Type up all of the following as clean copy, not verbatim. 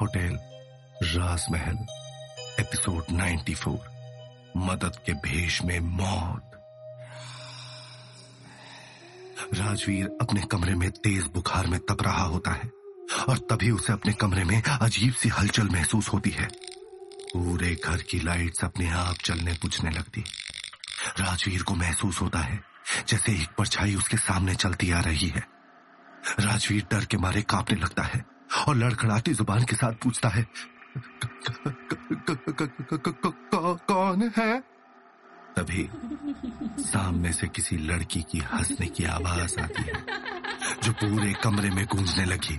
Hotel राजमहल episode 94 मदद के भेष में मौत। राजवीर अपने कमरे में तेज बुखार में तप रहा होता है और तभी उसे अपने कमरे में अजीब सी हलचल महसूस होती है। पूरे घर की लाइट्स अपने आप चलने बुझने लगती। राजवीर को महसूस होता है जैसे एक परछाई उसके सामने चलती आ रही है। राजवीर डर के मारे कांपने लगता है और लड़खड़ाती जुबान के साथ पूछता है, कौन है? तभी सामने से किसी लड़की की हंसने की आवाज आती है जो पूरे कमरे में गूंजने लगी।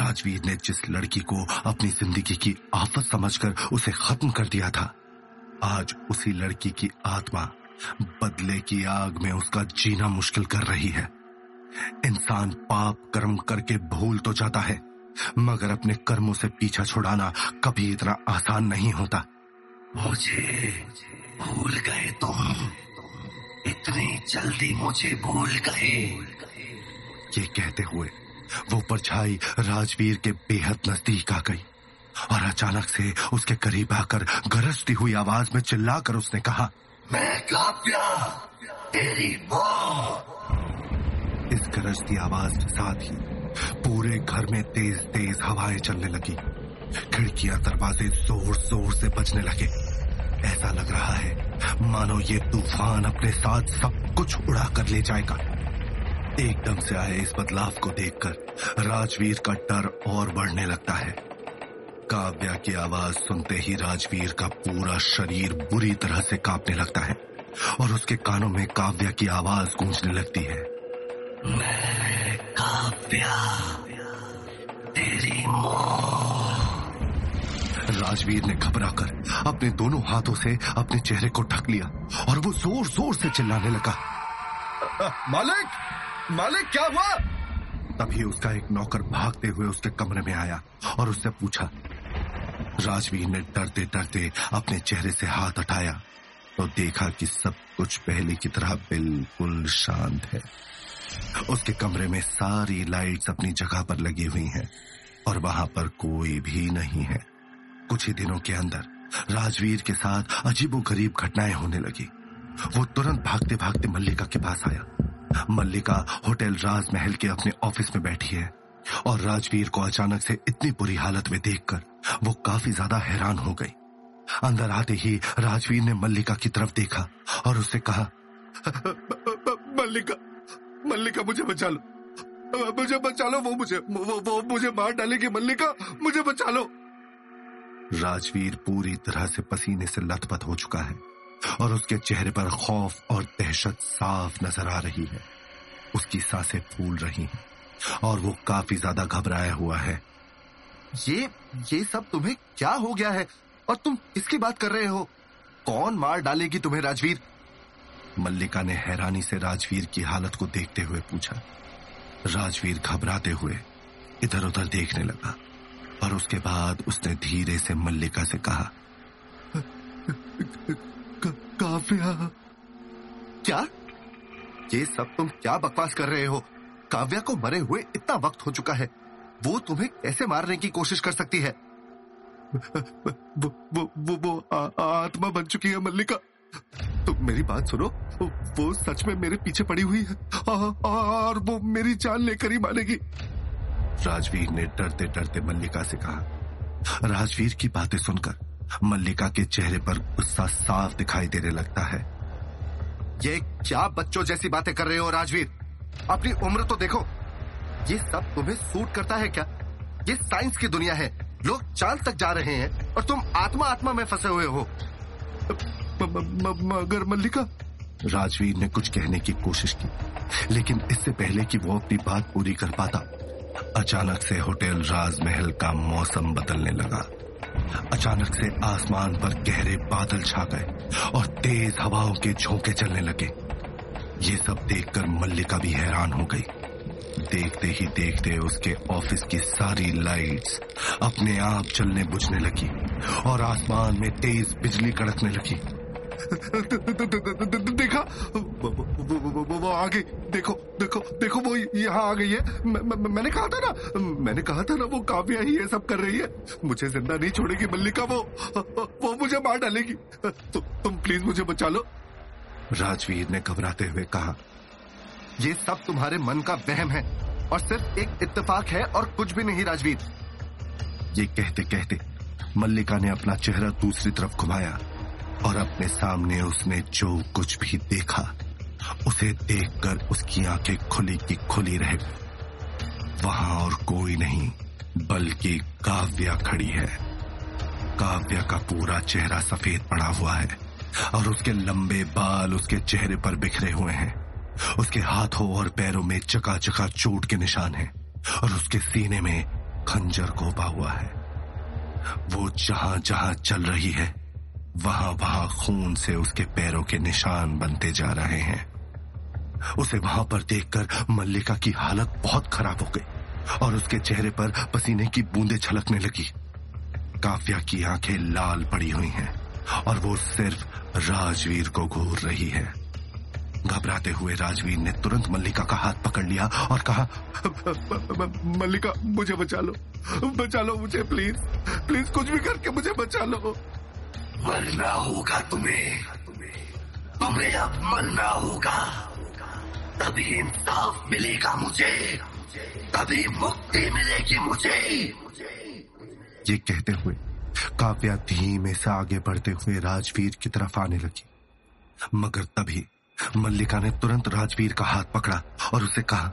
राजवीर ने जिस लड़की को अपनी जिंदगी की आफत समझकर उसे खत्म कर दिया था, आज उसी लड़की की आत्मा बदले की आग में उसका जीना मुश्किल कर रही है। इंसान पाप कर्म करके भूल तो जाता है मगर अपने कर्मों से पीछा छुड़ाना कभी इतना आसान नहीं होता। मुझे भूल गए तुम, इतनी जल्दी मुझे भूल गए। ये कहते हुए वो परछाई राजवीर के बेहद नजदीक आ गई और अचानक से उसके करीब आकर गरजती हुई आवाज में चिल्लाकर उसने कहा, मैं काव्या तेरी मां। इस गरजती आवाज के साथ ही पूरे घर में तेज तेज हवाएं चलने लगी। खिड़कियां दरवाजे जोर जोर से बजने लगे। ऐसा लग रहा है मानो ये तूफान अपने साथ सब कुछ उड़ा कर ले जाएगा। एकदम से आए इस बदलाव को देखकर राजवीर का डर और बढ़ने लगता है। काव्या की आवाज सुनते ही राजवीर का पूरा शरीर बुरी तरह से कांपने लगता है और उसके कानों में काव्या की आवाज गूंजने लगती है, मैं काव्या तेरी मां। राजवीर ने घबराकर अपने दोनों हाथों से अपने चेहरे को ढक लिया और वो जोर जोर से चिल्लाने लगा, मालिक मालिक क्या हुआ? तभी उसका एक नौकर भागते हुए उसके कमरे में आया और उससे पूछा। राजवीर ने डरते डरते अपने चेहरे से हाथ हटाया तो देखा कि सब कुछ पहले की तरह बिल्कुल शांत है। उसके कमरे में सारी लाइट्स अपनी जगह पर लगी हुई हैं और वहां पर कोई भी नहीं है। कुछ ही दिनों के अंदर राजवीर के साथ अजीबोगरीब घटनाएं होने लगी। वो तुरंत भागते भागते मल्लिका के पास आया। मल्लिका होटल राजमहल के अपने ऑफिस में बैठी है और राजवीर को अचानक से इतनी बुरी हालत में देखकर वो काफी ज्यादा हैरान हो गई। अंदर आते ही राजवीर ने मल्लिका की तरफ देखा और उससे कहा, मल्लिका मल्लिका मुझे बचा लो, मुझे बचा लो, वो मुझे मार डालेगी, मल्लिका मुझे बचा लो। राजवीर पूरी तरह से पसीने से लथपथ हो चुका है और उसके चेहरे पर खौफ और दहशत साफ नजर आ रही है। उसकी सांसें फूल रही हैं और वो काफी ज्यादा घबराया हुआ है। ये सब तुम्हें क्या हो गया है और तुम इसकी बात कर रहे हो? कौन मार डालेगी तुम्हें राजवीर? मल्लिका ने हैरानी से राजवीर की हालत को देखते हुए पूछा। राजवीर घबराते हुए इधर उधर देखने लगा और उसके बाद उसने धीरे से मल्लिका से कहा, काव्या। क्या? ये सब तुम क्या बकवास कर रहे हो? काव्या को मरे हुए इतना वक्त हो चुका है, वो तुम्हें कैसे मारने की कोशिश कर सकती है? वो आत्मा बन चुकी है मल्लिका। तुम मेरी बात सुनो, वो सच में मेरे पीछे पड़ी हुई है और वो मेरी जान लेकर ही मानेगी। राजवीर ने डरते डरते मल्लिका से कहा। राजवीर की बातें सुनकर मल्लिका के चेहरे पर गुस्सा साफ दिखाई देने लगता है। ये क्या बच्चों जैसी बातें कर रहे हो राजवीर? अपनी उम्र तो देखो। ये सब तुम्हें सूट करता है क्या? ये साइंस की दुनिया है, लोग चांद तक जा रहे हैं और तुम आत्मा में फंसे हुए हो। मगर मल्लिका। राजवीर ने कुछ कहने की कोशिश की लेकिन इससे पहले कि वो अपनी बात पूरी कर पाता, अचानक से होटल राजमहल का मौसम बदलने लगा। अचानक से आसमान पर गहरे बादल छा गए और तेज हवाओं के झोंके चलने लगे। ये सब देखकर मल्लिका भी हैरान हो गई। देखते ही देखते उसके ऑफिस की सारी लाइट्स अपने आप जलने बुझने लगी और आसमान में तेज बिजली कड़कने लगी। देखा वो आ गई, देखो देखो देखो वो यहाँ आ गई है। मैंने कहा था ना वो काव्या ही ये सब कर रही है। मुझे जिंदा नहीं छोड़ेगी मल्लिका, वो मुझे मार डालेगी। तुम प्लीज मुझे बचा लो। राजवीर ने घबराते हुए कहा, ये सब तुम्हारे मन का वहम है और सिर्फ एक इत्तेफाक है और कुछ भी नहीं। राजवीर, ये कहते कहते मल्लिका ने अपना चेहरा दूसरी तरफ घुमाया और अपने सामने उसने जो कुछ भी देखा, उसे देखकर उसकी आंखें खुली की खुली रह गई। वहां और कोई नहीं बल्कि काव्या खड़ी है। काव्या का पूरा चेहरा सफेद पड़ा हुआ है और उसके लंबे बाल उसके चेहरे पर बिखरे हुए हैं। उसके हाथों और पैरों में चकाचका चोट के निशान हैं और उसके सीने में खंजर घोंपा हुआ है। वो जहां जहां चल रही है वहां वहां खून से उसके पैरों के निशान बनते जा रहे हैं। उसे वहां पर देखकर मल्लिका की हालत बहुत खराब हो गई और उसके चेहरे पर पसीने की बूंदें छलकने लगी। काव्या की आंखें लाल पड़ी हुई हैं और वो सिर्फ राजवीर को घूर रही है। घबराते हुए राजवीर ने तुरंत मल्लिका का हाथ पकड़ लिया और कहा, मल्लिका मुझे बचा लो मुझे, प्लीज कुछ भी करके मुझे बचा लो। मरना होगा तुम्हें अब मरना होगा, तभी इंसाफ मिलेगा मुझे, तभी मुक्ति मिलेगी मुझे। ये कहते हुए काव्या धीमे से आगे बढ़ते हुए राजवीर की तरफ आने लगी, मगर तभी मल्लिका ने तुरंत राजवीर का हाथ पकड़ा और उसे कहा,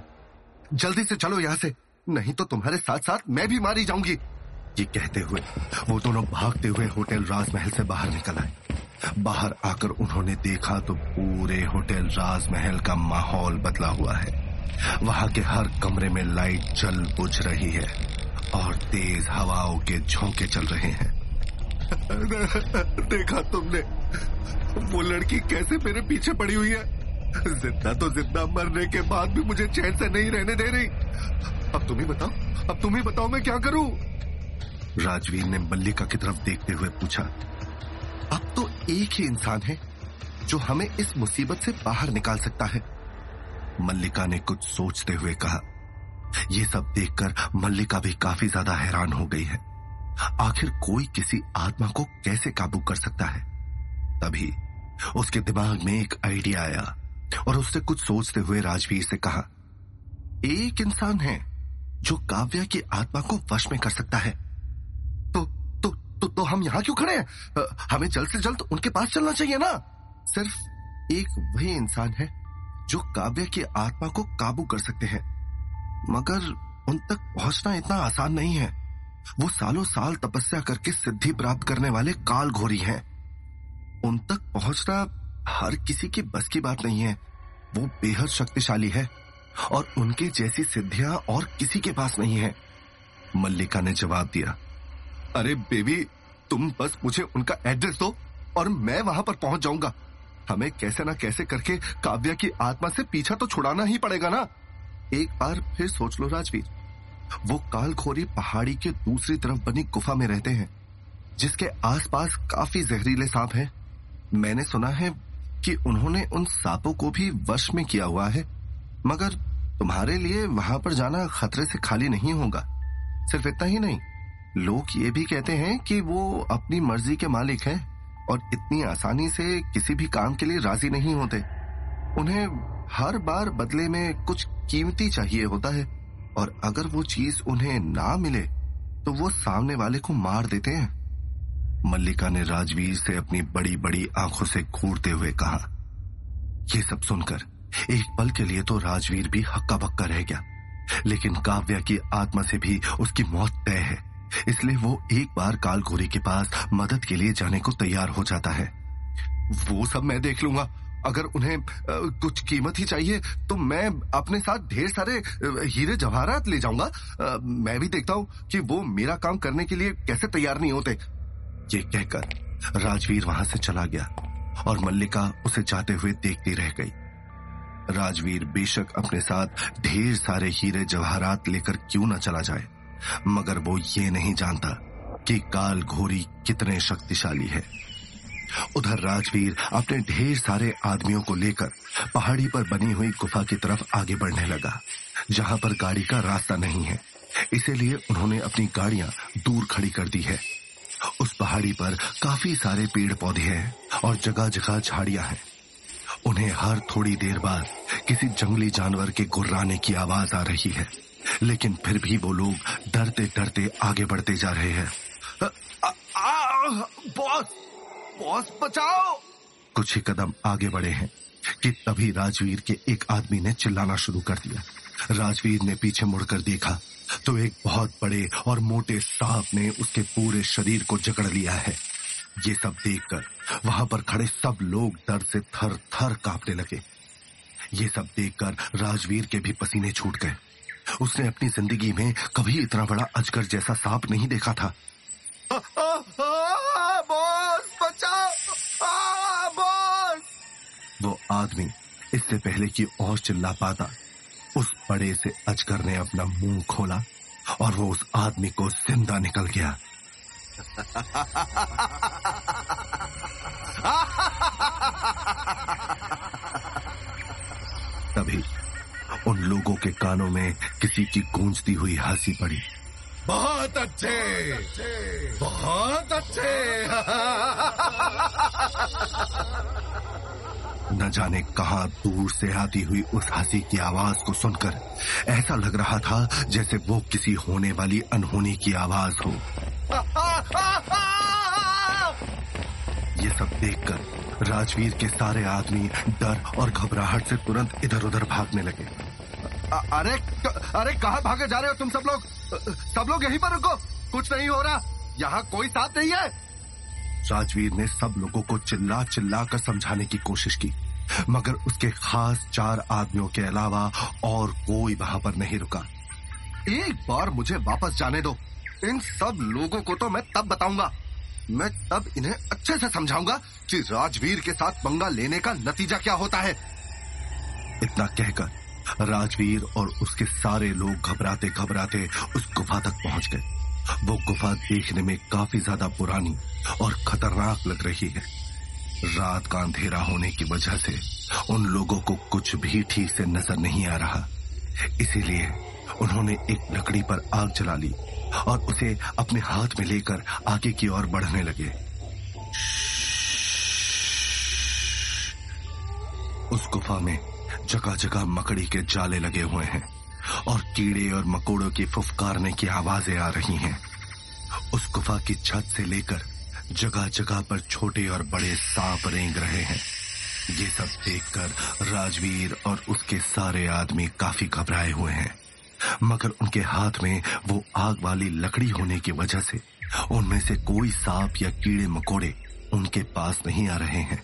जल्दी से चलो यहाँ से, नहीं तो तुम्हारे साथ साथ मैं भी मारी जाऊंगी। ये कहते हुए वो दोनों भागते हुए होटल राजमहल से बाहर निकल आए। बाहर आकर उन्होंने देखा तो पूरे होटल राजमहल का माहौल बदला हुआ है। वहां के हर कमरे में लाइट जल बुझ रही है और तेज हवाओं के झोंके चल रहे हैं। देखा तुमने वो लड़की कैसे मेरे पीछे पड़ी हुई है, जिंदा मरने के बाद भी मुझे चैन से नहीं रहने दे रही। अब तुम ही बताओ मैं क्या करूं। राजवीर ने मल्लिका की तरफ देखते हुए पूछा, अब तो एक ही इंसान है जो हमें इस मुसीबत से बाहर निकाल सकता है। मल्लिका ने कुछ सोचते हुए कहा। ये सब देखकर मल्लिका भी काफी ज्यादा हैरान हो गई है। आखिर कोई किसी आत्मा को कैसे काबू कर सकता है। तभी उसके दिमाग में एक आइडिया आया और उसने कुछ सोचते हुए राजवीर से कहा, एक इंसान है जो काव्या की आत्मा को वश में कर सकता है। तो हम यहाँ क्यों खड़े हैं? हमें जल्द से जल्द उनके पास चलना चाहिए ना। सिर्फ एक वही इंसान है जो काव्या की आत्मा को काबू कर सकते हैं, मगर उन तक पहुंचना इतना आसान नहीं है। वो सालों साल तपस्या करके सिद्धि प्राप्त करने वाले कालघोरी हैं। उन तक पहुंचना हर किसी की बस की बात नहीं है। वो बेहद शक्तिशाली है और उनके जैसी सिद्धियां और किसी के पास नहीं है। मल्लिका ने जवाब दिया, अरे बेबी, तुम बस मुझे उनका एड्रेस दो और मैं वहां पर पहुंच जाऊंगा। हमें कैसे ना कैसे करके काव्या की आत्मा से पीछा तो छुड़ाना ही पड़ेगा ना। एक बार फिर सोच लो राजवीर, वो कालघोरी पहाड़ी के दूसरी तरफ बनी गुफा में रहते हैं, जिसके आसपास काफी जहरीले सांप हैं। मैंने सुना है कि उन्होंने उन सांपों को भी वश में किया हुआ है, मगर तुम्हारे लिए वहां पर जाना खतरे से खाली नहीं होगा। सिर्फ इतना ही नहीं, लोग ये भी कहते हैं कि वो अपनी मर्जी के मालिक हैं और इतनी आसानी से किसी भी काम के लिए राजी नहीं होते। उन्हें हर बार बदले में कुछ कीमती चाहिए होता है और अगर वो चीज उन्हें ना मिले तो वो सामने वाले को मार देते हैं। मल्लिका ने राजवीर से अपनी बड़ी बड़ी आंखों से घूरते हुए कहा। ये सब सुनकर एक पल के लिए तो राजवीर भी हक्का बक्का रह गया, लेकिन काव्या की आत्मा से भी उसकी मौत तय है, इसलिए वो एक बार कालघोरी के पास मदद के लिए जाने को तैयार हो जाता है। वो सब मैं देख लूंगा। अगर उन्हें कुछ कीमत ही चाहिए तो मैं अपने साथ ढेर सारे हीरे जवाहरात ले जाऊंगा। मैं भी देखता हूं कि वो मेरा काम करने के लिए कैसे तैयार नहीं होते। ये कहकर राजवीर वहां से चला गया और मल्लिका उसे जाते हुए देखती रह गई। राजवीर बेशक अपने साथ ढेर सारे हीरे जवाहरात लेकर क्यों ना चला जाए, मगर वो ये नहीं जानता कि कालघोरी कितने शक्तिशाली है। उधर राजवीर अपने ढेर सारे आदमियों को लेकर पहाड़ी पर बनी हुई गुफा की तरफ आगे बढ़ने लगा, जहां पर गाड़ी का रास्ता नहीं है। इसीलिए उन्होंने अपनी गाड़ियां दूर खड़ी कर दी है। उस पहाड़ी पर काफी सारे पेड़ पौधे हैं और जगह जगह झाड़ियां हैं। उन्हें हर थोड़ी देर बाद किसी जंगली जानवर के गुर्राने की आवाज आ रही है, लेकिन फिर भी वो लोग डरते डरते आगे बढ़ते जा रहे हैं। बॉस बचाओ! कुछ ही कदम आगे बढ़े हैं कि तभी राजवीर के एक आदमी ने चिल्लाना शुरू कर दिया। राजवीर ने पीछे मुड़कर देखा तो एक बहुत बड़े और मोटे सांप ने उसके पूरे शरीर को जकड़ लिया है। ये सब देखकर वहां पर खड़े सब लोग डर से थर थर कांपने लगे। ये सब देखकर राजवीर के भी पसीने छूट गए। उसने अपनी जिंदगी में कभी इतना बड़ा अजगर जैसा सांप नहीं देखा था। बॉस बचाओ! बॉस! वो आदमी इससे पहले कि और चिल्ला पाता, उस बड़े से अजगर ने अपना मुंह खोला और वो उस आदमी को जिंदा निकल गया। तभी उन लोगों के कानों में किसी की गूंजती हुई हंसी पड़ी। बहुत अच्छे, बहुत अच्छे। न जाने कहां दूर से आती हुई उस हंसी की आवाज को सुनकर ऐसा लग रहा था जैसे वो किसी होने वाली अनहोनी की आवाज हो। ये सब देखकर राजवीर के सारे आदमी डर और घबराहट से तुरंत इधर उधर भागने लगे। अरे कहाँ भागे जा रहे हो तुम सब लोग? यहीं पर रुको, कुछ नहीं हो रहा, यहाँ कोई साथ नहीं है। राजवीर ने सब लोगों को चिल्ला चिल्ला कर समझाने की कोशिश की, मगर उसके खास चार आदमियों के अलावा और कोई वहां पर नहीं रुका। एक बार मुझे वापस जाने दो। इन सब लोगों को तो मैं तब बताऊंगा, मैं तब इन्हें अच्छे से समझाऊंगा कि राजवीर के साथ पंगा लेने का नतीजा क्या होता है। इतना कहकर राजवीर और उसके सारे लोग घबराते घबराते उस गुफा तक पहुंच गए। वो गुफा देखने में काफी ज्यादा पुरानी और खतरनाक लग रही है। रात का अंधेरा होने की वजह से उन लोगों को कुछ भी ठीक से नजर नहीं आ रहा। इसीलिए उन्होंने एक लकड़ी पर आग जला ली और उसे अपने हाथ में लेकर आगे की ओर बढ़ने लगे। उस गुफा में जगह जगह मकड़ी के जाले लगे हुए हैं और कीड़े और मकोड़ों की फुफकारने की आवाजें आ रही हैं। उस गुफा की छत से लेकर जगह जगह पर छोटे और बड़े सांप रेंग रहे हैं। ये सब देखकर राजवीर और उसके सारे आदमी काफी घबराए हुए हैं, मगर उनके हाथ में वो आग वाली लकड़ी होने की वजह से उनमें से कोई सांप या कीड़े मकोड़े उनके पास नहीं आ रहे हैं।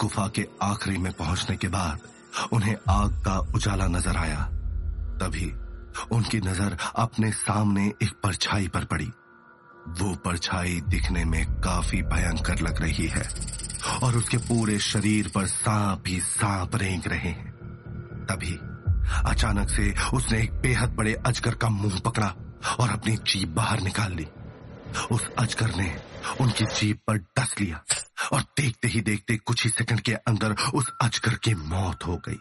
गुफा के आखिरी में पहुंचने के बाद उन्हें आग का उजाला नजर आया। तभी उनकी नजर अपने सामने एक परछाई पर पड़ी। वो परछाई दिखने में काफी भयंकर लग रही है और उसके पूरे शरीर पर सांप ही सांप रेंग रहे हैं। तभी अचानक से उसने एक बेहद बड़े अजगर का मुंह पकड़ा और अपनी जीभ बाहर निकाल ली। उस अजगर ने उनकी जीभ पर डस लिया और देखते ही देखते कुछ ही सेकंड के अंदर उस अजगर की मौत हो गई।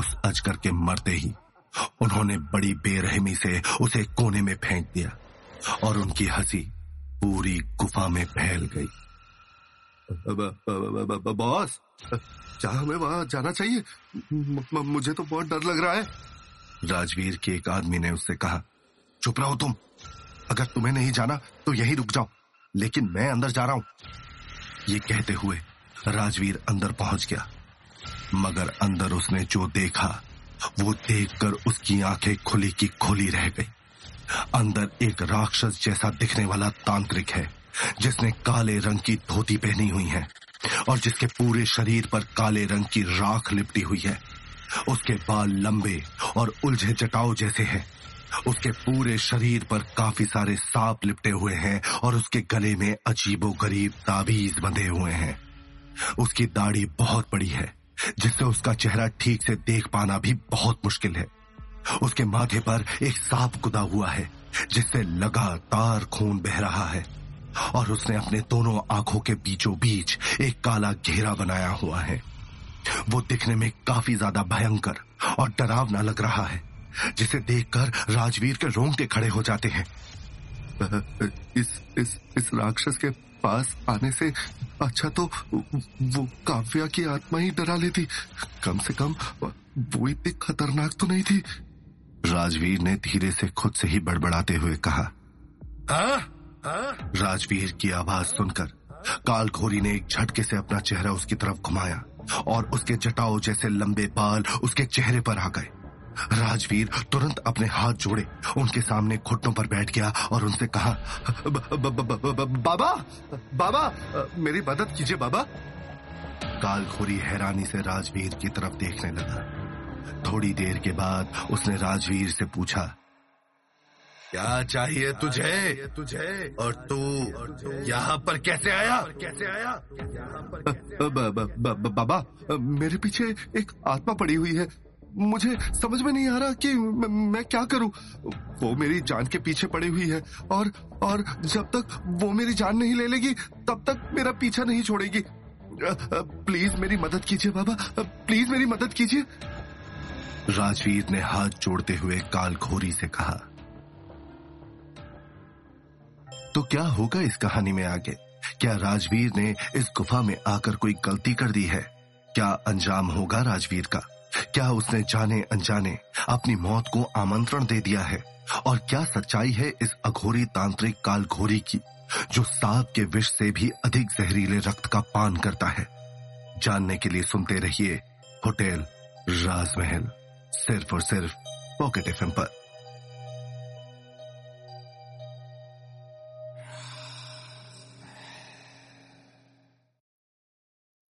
उस अजगर के मरते ही उन्होंने बड़ी बेरहमी से उसे कोने में फेंक दिया और उनकी हंसी पूरी गुफा में फैल गई। बॉस, क्या हमें वहां जाना चाहिए? मुझे तो बहुत डर लग रहा है। राजवीर के एक आदमी ने उससे कहा। चुप रहो तुम, अगर तुम्हें नहीं जाना तो यहीं रुक जाओ, लेकिन मैं अंदर जा रहा हूं। ये कहते हुए राजवीर अंदर पहुंच गया, मगर अंदर उसने जो देखा वो देखकर उसकी आंखें खुली की खुली रह गई। अंदर एक राक्षस जैसा दिखने वाला तांत्रिक है, जिसने काले रंग की धोती पहनी हुई है और जिसके पूरे शरीर पर काले रंग की राख लिपटी हुई है। उसके बाल लंबे और उलझे जटाओं जैसे हैं। उसके पूरे शरीर पर काफी सारे सांप लिपटे हुए हैं और उसके गले में अजीबोगरीब ताबीज बंधे हुए हैं। उसकी दाढ़ी बहुत बड़ी है, जिससे उसका चेहरा ठीक से देख पाना भी बहुत मुश्किल है। उसके माथे पर एक सांप कुदा हुआ है जिससे लगातार खून बह रहा है और उसने अपने दोनों आंखों के बीचों बीच एक काला घेरा बनाया हुआ है। वो दिखने में काफी ज्यादा भयंकर और डरावना लग रहा है जिसे देखकर राजवीर के रोंगटे खड़े हो जाते हैं। इस राक्षस के पास आने से अच्छा तो वो काव्या की आत्मा ही डरा लेती, कम से कम वो इतनी खतरनाक तो नहीं थी। राजवीर ने धीरे से खुद से ही बड़बड़ाते हुए कहा। राजवीर की आवाज सुनकर कालघोरी ने एक झटके से अपना चेहरा उसकी तरफ घुमाया और उसके जटाओं जैसे लंबे बाल उसके चेहरे पर आ गए। राजवीर तुरंत अपने हाथ जोड़े उनके सामने घुटनों पर बैठ गया और उनसे कहा, बाबा मेरी मदद कीजिए बाबा। कालघोरी हैरानी से राजवीर की तरफ देखने लगा। थोड़ी देर के बाद उसने राजवीर से पूछा, क्या चाहिए तुझे और तू यहाँ पर कैसे आया? बाबा मेरे पीछे एक आत्मा पड़ी हुई है, मुझे समझ में नहीं आ रहा कि मैं क्या करूँ। वो मेरी जान के पीछे पड़ी हुई है और जब तक वो मेरी जान नहीं ले लेगी तब तक मेरा पीछा नहीं छोड़ेगी। प्लीज मेरी मदद कीजिए बाबा, प्लीज मेरी मदद कीजिए। राजवीर ने हाथ जोड़ते हुए कालघोरी से कहा। तो क्या होगा इस कहानी में आगे? क्या राजवीर ने इस गुफा में आकर कोई गलती कर दी है? क्या अंजाम होगा राजवीर का? क्या उसने जाने अनजाने अपनी मौत को आमंत्रण दे दिया है? और क्या सच्चाई है इस अघोरी तांत्रिक कालघोरी की, जो सांप के विष से भी अधिक जहरीले रक्त का पान करता है? जानने के लिए सुनते रहिए होटेल राजमहल, सिर्फ और सिर्फ पॉकेट एफएम पर।